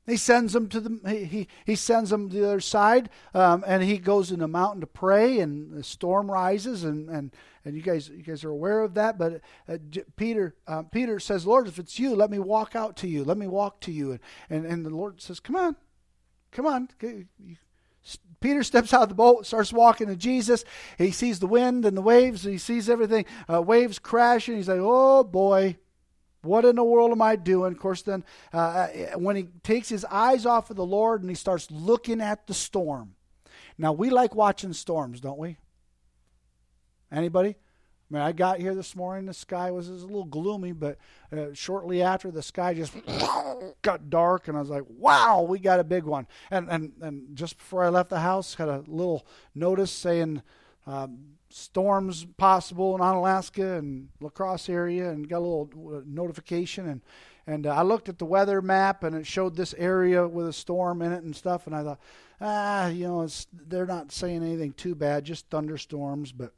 He sends them to the he he sends them to the other side, um, and he goes in the mountain to pray, and the storm rises, and and, and you guys you guys are aware of that. But uh, J- Peter uh, Peter says, Lord, if it's you, let me walk out to you. Let me walk to you. And and, and the Lord says, come on, come on. Peter steps out of the boat, starts walking to Jesus. He sees the wind and the waves. He sees everything. Uh, waves crashing. He's like, oh, boy, what in the world am I doing? Of course, then uh, when he takes his eyes off of the Lord and he starts looking at the storm. Now, we like watching storms, don't we? Anybody? I mean, I got here this morning. The sky was, was a little gloomy, but uh, shortly after, the sky just got dark, and I was like, wow, we got a big one. And and, and just before I left the house, had a little notice saying um, storms possible in Onalaska and La Crosse area, and got a little notification. And, and uh, I looked at the weather map, and it showed this area with a storm in it and stuff, and I thought, ah, you know, it's, they're not saying anything too bad, just thunderstorms, but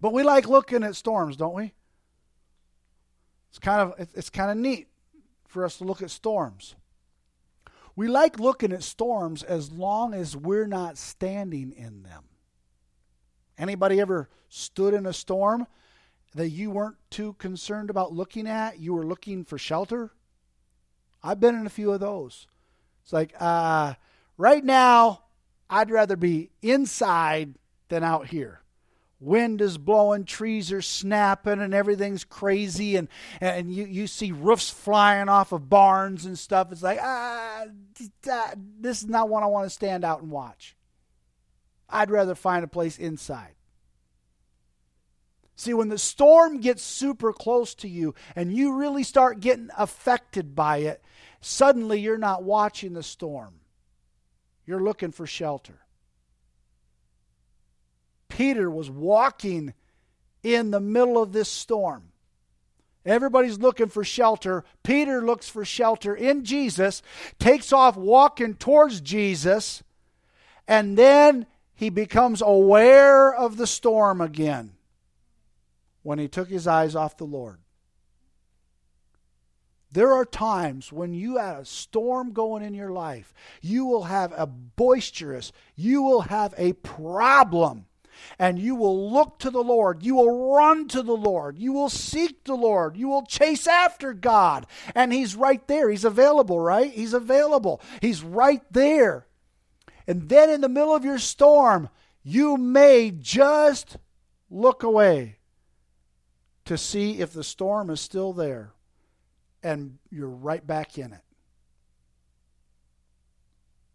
But we like looking at storms, don't we? It's kind of it's kind of neat for us to look at storms. We like looking at storms as long as we're not standing in them. Anybody ever stood in a storm that you weren't too concerned about looking at? You were looking for shelter? I've been in a few of those. It's like, uh, right now, I'd rather be inside than out here. Wind is blowing, trees are snapping, and everything's crazy, and, and you, you see roofs flying off of barns and stuff. It's like, ah, this is not one I want to stand out and watch. I'd rather find a place inside. See, when the storm gets super close to you and you really start getting affected by it, suddenly you're not watching the storm. You're looking for shelter. Peter was walking in the middle of this storm. Everybody's looking for shelter. Peter looks for shelter in Jesus, takes off walking towards Jesus, and then he becomes aware of the storm again when he took his eyes off the Lord. There are times when you have a storm going in your life, you will have a boisterous, you will have a problem. And you will look to the Lord. You will run to the Lord. You will seek the Lord. You will chase after God. And He's right there. He's available, right? He's available. He's right there. And then in the middle of your storm, you may just look away to see if the storm is still there. And you're right back in it.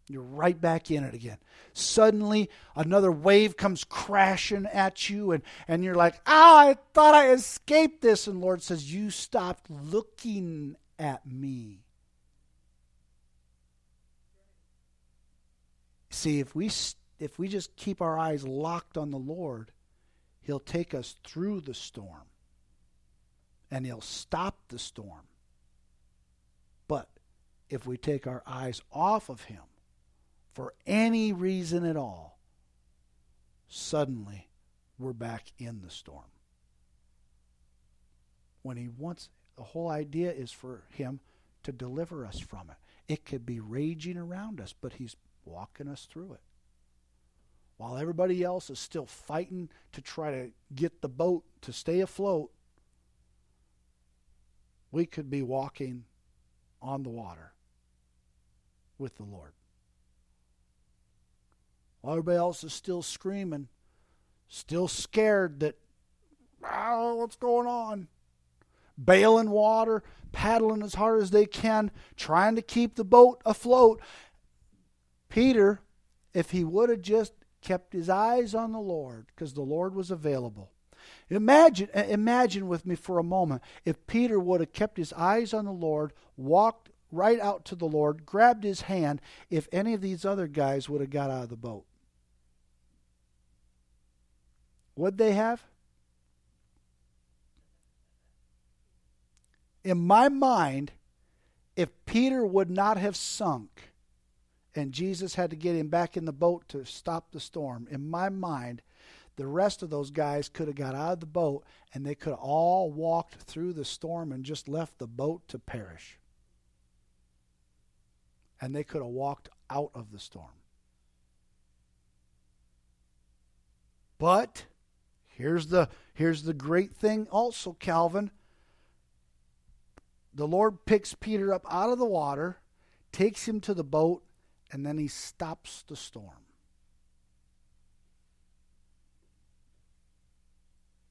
You're right back in it again. Suddenly, another wave comes crashing at you, and, and you're like, oh, I thought I escaped this. And the Lord says, you stopped looking at me. See, if we if we just keep our eyes locked on the Lord, He'll take us through the storm, and He'll stop the storm. But if we take our eyes off of Him, for any reason at all, suddenly we're back in the storm. When he wants, the whole idea is for him to deliver us from it. It could be raging around us, but he's walking us through it. While everybody else is still fighting to try to get the boat to stay afloat, we could be walking on the water with the Lord. While everybody else is still screaming, still scared that, oh, what's going on? Bailing water, paddling as hard as they can, trying to keep the boat afloat. Peter, if he would have just kept his eyes on the Lord, because the Lord was available. Imagine, imagine with me for a moment, if Peter would have kept his eyes on the Lord, walked right out to the Lord, grabbed his hand, if any of these other guys would have got out of the boat. Would they have? In my mind, if Peter would not have sunk, and Jesus had to get him back in the boat to stop the storm, in my mind, the rest of those guys could have got out of the boat and they could have all walked through the storm and just left the boat to perish. And they could have walked out of the storm. But here's the, here's the great thing also, Calvin. The Lord picks Peter up out of the water, takes him to the boat, and then he stops the storm.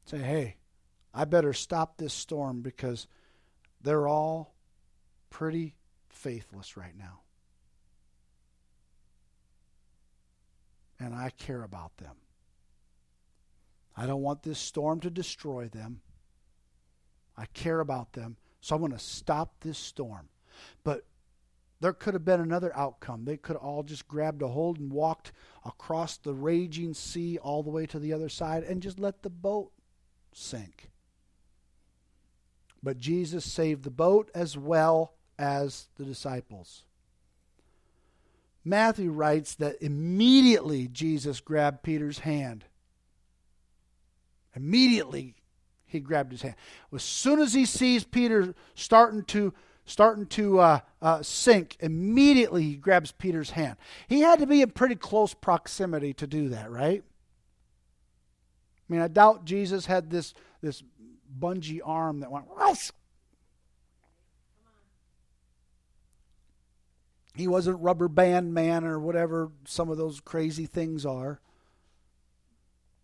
Say, hey, I better stop this storm because they're all pretty faithless right now. And I care about them. I don't want this storm to destroy them. I care about them, so I'm going to stop this storm. But there could have been another outcome. They could have all just grabbed a hold and walked across the raging sea all the way to the other side and just let the boat sink. But Jesus saved the boat as well as the disciples. Matthew writes that immediately Jesus grabbed Peter's hand. Immediately he grabbed his hand. As soon as he sees Peter starting to starting to uh, uh, sink, immediately he grabs Peter's hand. He had to be in pretty close proximity to do that, right? I mean, I doubt Jesus had this, this bungee arm that went whoosh. He wasn't rubber band man or whatever some of those crazy things are.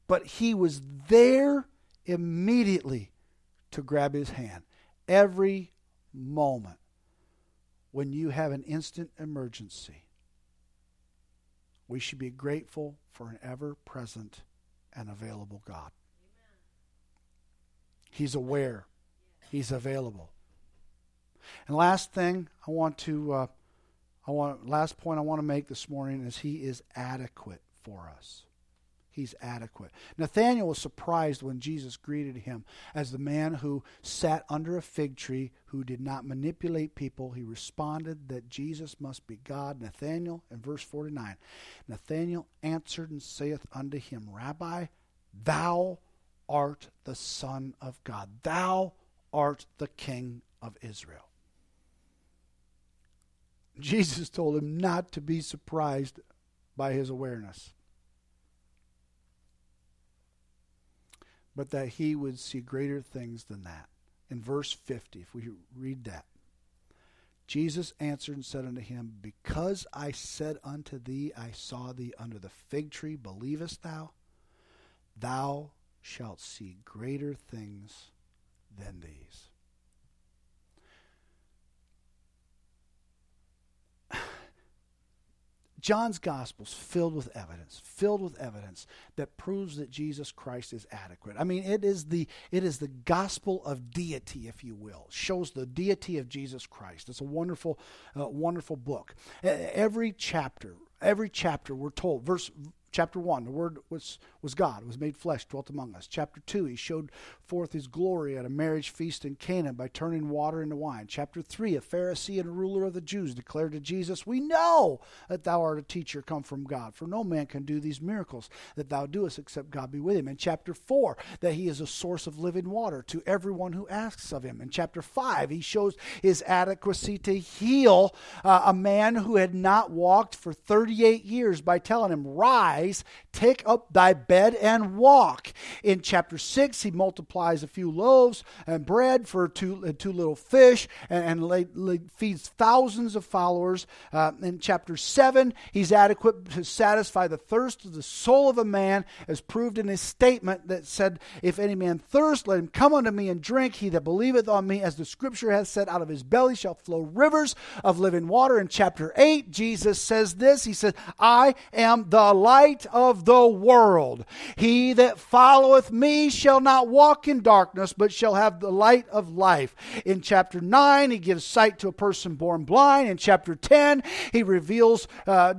But he was there immediately to grab his hand. Every moment when you have an instant emergency, we should be grateful for an ever-present and available God. Amen. He's aware. He's available. And last thing I want to, uh, I want last point I want to make this morning is he is adequate for us. He's adequate. Nathanael was surprised when Jesus greeted him as the man who sat under a fig tree, who did not manipulate people. He responded that Jesus must be God. Nathanael, in verse forty-nine, Nathanael answered and saith unto him, Rabbi, thou art the Son of God. Thou art the King of Israel. Jesus told him not to be surprised by his awareness, but that he would see greater things than that. In verse fifty, if we read that, Jesus answered and said unto him, Because I said unto thee, I saw thee under the fig tree, believest thou? Thou shalt see greater things than these. John's Gospel's filled with evidence, filled with evidence that proves that Jesus Christ is adequate. I mean, it is the it is the gospel of deity, if you will. Shows the deity of Jesus Christ. It's a wonderful, uh, wonderful book. Every chapter, every chapter, we're told, verse Chapter one, the Word was, was God, was made flesh, dwelt among us. Chapter two, he showed forth his glory at a marriage feast in Cana by turning water into wine. Chapter three, a Pharisee and a ruler of the Jews declared to Jesus, "We know that thou art a teacher come from God, for no man can do these miracles that thou doest except God be with him." In chapter four, that he is a source of living water to everyone who asks of him. In chapter five, he shows his adequacy to heal uh, a man who had not walked for thirty-eight years by telling him, "Rise, take up thy bed and walk." In chapter six, he multiplies a few loaves and bread for two, uh, two little fish and, and lay, lay, feeds thousands of followers. Uh, in chapter seven, he's adequate to satisfy the thirst of the soul of a man, as proved in his statement that said, "If any man thirst, let him come unto me and drink. He that believeth on me, as the scripture hath said, out of his belly shall flow rivers of living water." In chapter eight, Jesus says this. He said, "I am the light of the world. He that followeth me shall not walk in darkness, but shall have the light of life." In chapter nine, he gives sight to a person born blind. In chapter ten, he reveals uh,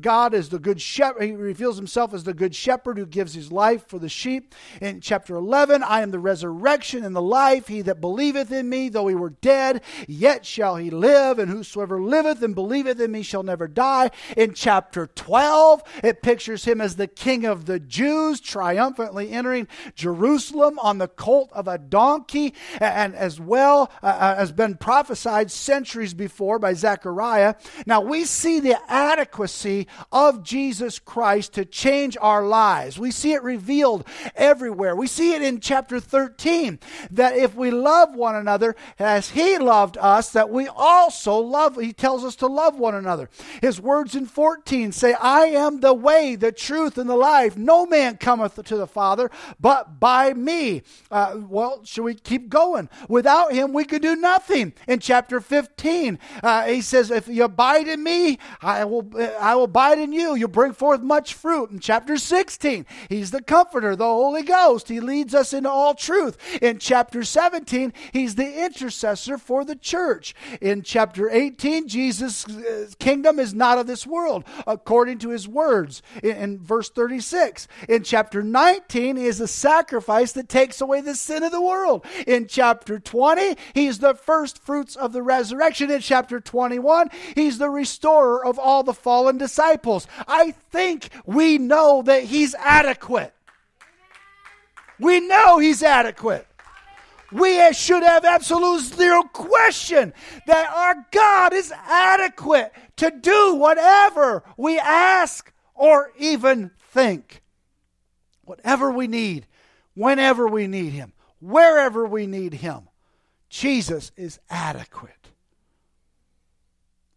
God as the good shepherd. He reveals himself as the good shepherd who gives his life for the sheep. In chapter eleven, "I am the resurrection and the life. He that believeth in me, though he were dead, yet shall he live. And whosoever liveth and believeth in me shall never die." In chapter twelve, it pictures him as the King of the Jews, triumphantly entering Jerusalem on the colt of a donkey, and as well uh, has been prophesied centuries before by Zechariah. Now we see the adequacy of Jesus Christ to change our lives. We see it revealed everywhere. We see it in chapter thirteen, that if we love one another as he loved us, that we also love. He tells us to love one another. His words in fourteen say, "I am the way, the truth, and the life. No man cometh to the Father but by me." Uh, well, should we keep going? Without him, we could do nothing. In chapter fifteen, uh, he says, "If you abide in me, I will I will abide in you. You'll bring forth much fruit." In chapter sixteen, he's the Comforter, the Holy Ghost. He leads us into all truth. In chapter seventeen, he's the intercessor for the church. In chapter eighteen, Jesus' kingdom is not of this world, according to his words. In verse thirty-six, in chapter nineteen, he is a sacrifice that takes away the sin of the world. In chapter twenty, he's the first fruits of the resurrection. In chapter twenty-one, he's the restorer of all the fallen disciples. I think we know that he's adequate. We know he's adequate. We should have absolute zero question that our God is adequate to do whatever we ask or even think. Whatever we need, whenever we need him, wherever we need him, Jesus is adequate.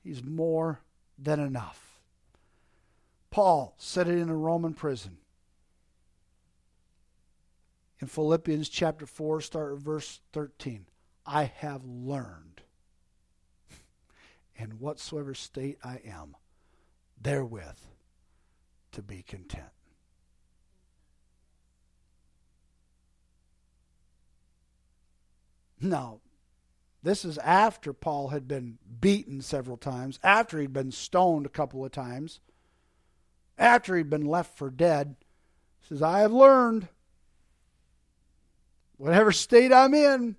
He's more than enough. Paul said it in a Roman prison. In Philippians chapter four, start at verse thirteen. "I have learned, in whatsoever state I am, therewith to be content." Now, this is after Paul had been beaten several times, after he'd been stoned a couple of times, after he'd been left for dead. He says, "I have learned, whatever state I'm in,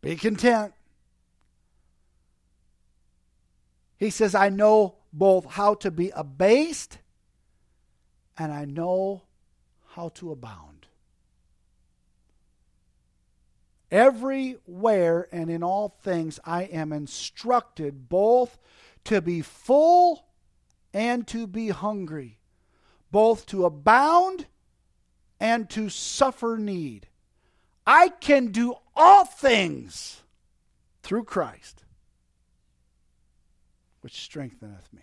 be content." He says, "I know both how to be abased, and I know how to abound." Everywhere and in all things I am instructed both to be full and to be hungry, both to abound and to suffer need. I can do all things through Christ, which strengtheneth me.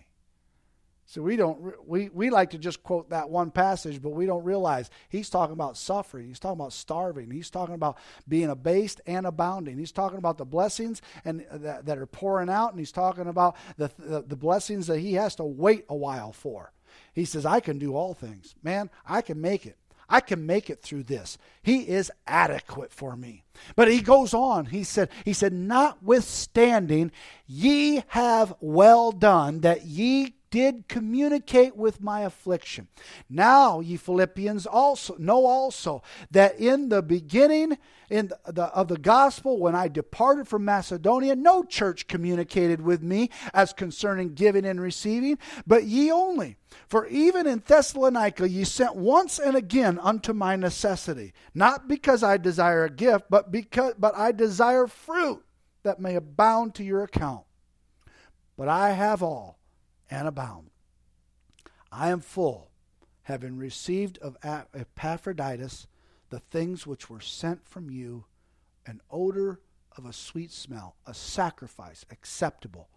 So we don't we we like to just quote that one passage, but we don't realize he's talking about suffering. He's talking about starving. He's talking about being abased and abounding. He's talking about the blessings and that, that are pouring out, and he's talking about the, the the blessings that he has to wait a while for. He says, "I can do all things, man. I can make it. I can make it through this." He is adequate for me. But he goes on. He said, he said, "Notwithstanding, ye have well done that ye did communicate with my affliction. Now ye Philippians also know also that in the beginning in the, of the gospel, when I departed from Macedonia, no church communicated with me as concerning giving and receiving, but ye only. For even in Thessalonica ye sent once and again unto my necessity, not because I desire a gift, but because but I desire fruit that may abound to your account. But I have all and abound. I am full, having received of Epaphroditus the things which were sent from you, an odor of a sweet smell, a sacrifice acceptable,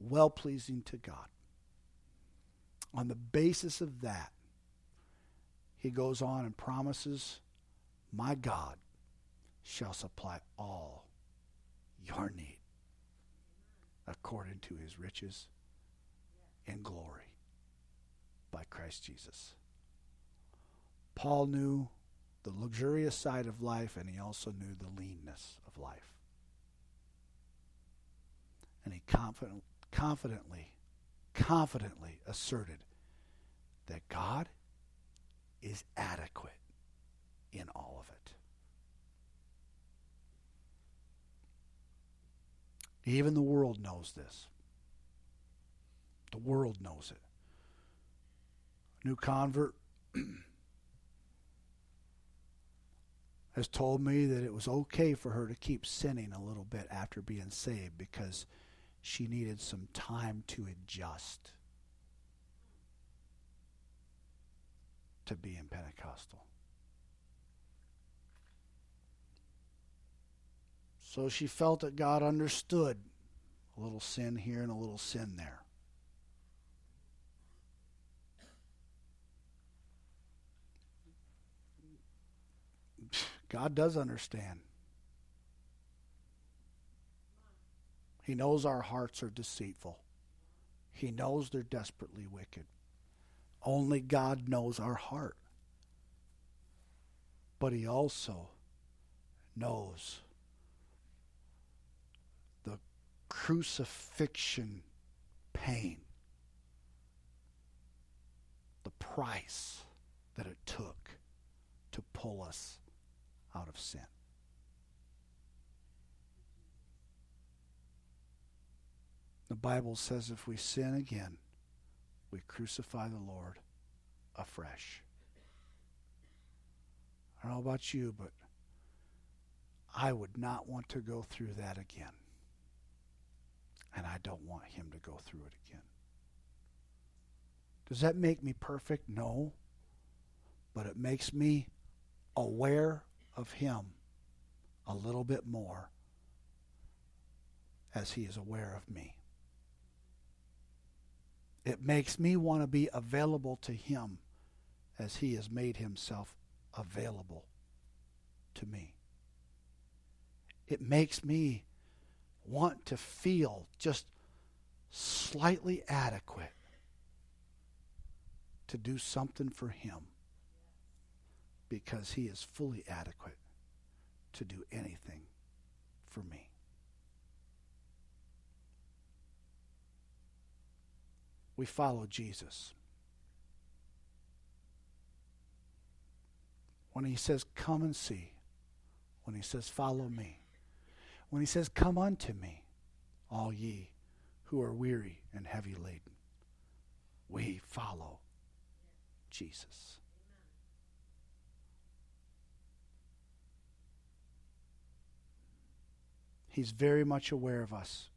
well-pleasing to God. On the basis of that, he goes on and promises, my God shall supply all your need according to his riches and glory by Christ Jesus. Paul knew the luxurious side of life, and he also knew the leanness of life. And he confident, confidently, confidently asserted that God is adequate in all of it. Even the world knows this. The world knows it. New convert has told me that it was okay for her to keep sinning a little bit after being saved because she needed some time to adjust to being Pentecostal. So she felt that God understood a little sin here and a little sin there. God does understand. He knows our hearts are deceitful. He knows they're desperately wicked. Only God knows our heart. But he also knows crucifixion pain, the price that it took to pull us out of sin. The Bible says if we sin again, we crucify the Lord afresh. I don't know about you, but I would not want to go through that again. And I don't want him to go through it again. Does that make me perfect? No. But it makes me aware of him a little bit more as he is aware of me. It makes me want to be available to him as he has made himself available to me. It makes me want to feel just slightly adequate to do something for him because he is fully adequate to do anything for me. We follow Jesus. When he says, come and see, when he says, follow me, when he says, come unto me, all ye who are weary and heavy laden, we follow Jesus. He's very much aware of us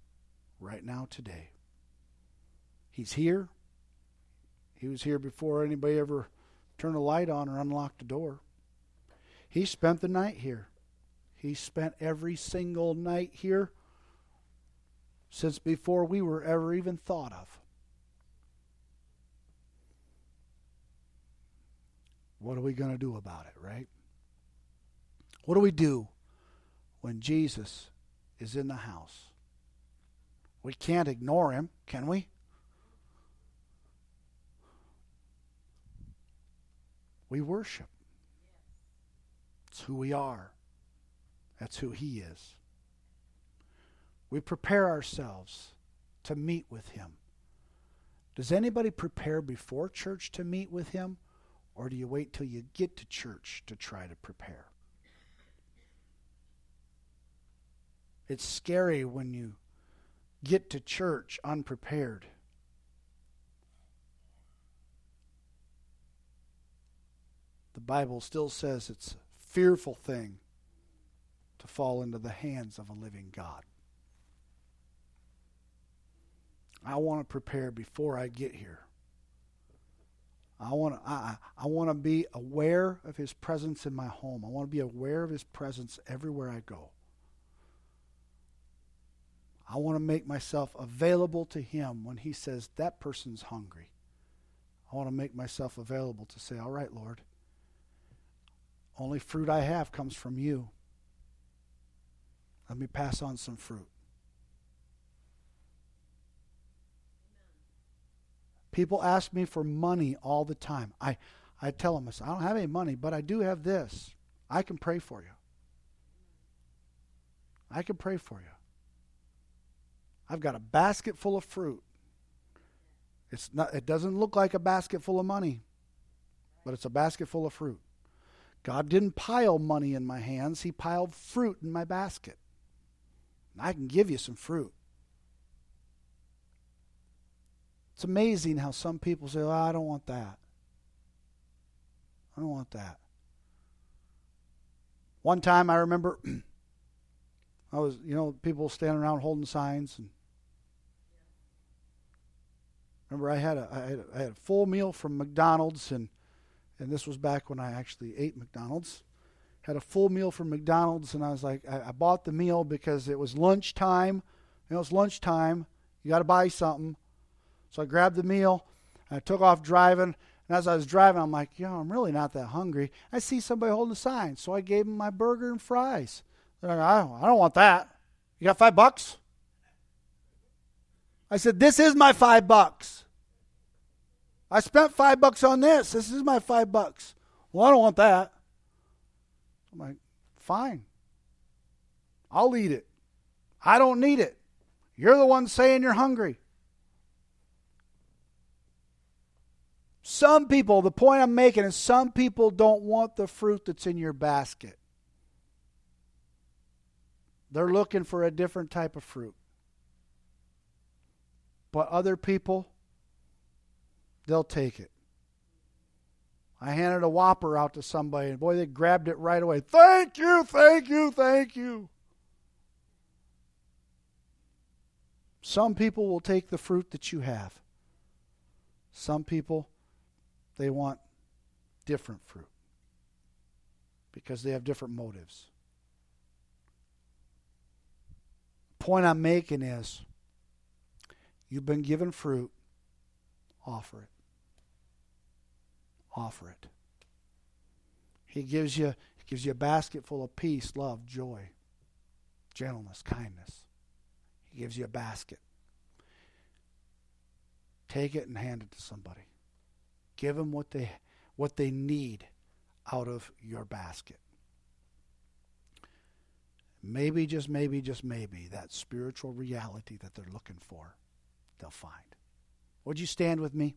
right now today. He's here. He was here before anybody ever turned a light on or unlocked a door. He spent the night here. He spent every single night here since before we were ever even thought of. What are we going to do about it, right? What do we do when Jesus is in the house? We can't ignore him, can we? We worship. It's who we are. That's who he is. We prepare ourselves to meet with him, Does anybody prepare before church to meet with him, or do you wait till you get to church to try to prepare? It's scary when you get to church unprepared. The Bible still says it's a fearful thing to fall into the hands of a living God. I want to prepare before I get here. I want to, I, I want to be aware of his presence in my home. I want to be aware of his presence everywhere I go. I want to make myself available to him when he says, that person's hungry. I want to make myself available to say, all right, Lord, only fruit I have comes from you. Let me pass on some fruit. People ask me for money all the time. I, I tell them, I say, I don't have any money, but I do have this. I can pray for you. I can pray for you. I've got a basket full of fruit. It's not. It doesn't look like a basket full of money, but it's a basket full of fruit. God didn't pile money in my hands. He piled fruit in my basket. And I can give you some fruit. It's amazing how some people say, oh, I don't want that. I don't want that. One time I remember... I was, you know, people standing around holding signs. And remember, I had a, I had a, I had a full meal from McDonald's, and and this was back when I actually ate McDonald's. Had a full meal from McDonald's, and I was like, I, I bought the meal because it was lunchtime. You know, it's lunchtime. You got to buy something. So I grabbed the meal, and I took off driving. And as I was driving, I'm like, yo, I'm really not that hungry. I see somebody holding a sign, so I gave him my burger and fries. I don't want that. You got five bucks? I said, this is my five bucks. I spent five bucks on this. This is my five bucks. Well, I don't want that. I'm like, fine. I'll eat it. I don't need it. You're the one saying you're hungry. Some people, the point I'm making is some people don't want the fruit that's in your basket. They're looking for a different type of fruit. But other people, they'll take it. I handed a Whopper out to somebody, and boy, they grabbed it right away. Thank you, thank you, thank you. Some people will take the fruit that you have. Some people, they want different fruit because they have different motives. Point I'm making is you've been given fruit, offer it. Offer it. He gives you he gives you a basket full of peace, love, joy, gentleness, kindness. He gives you a basket. Take it and hand it to somebody. Give them what they what they need out of your basket. Maybe, just maybe, just maybe, that spiritual reality that they're looking for, they'll find. Would you stand with me?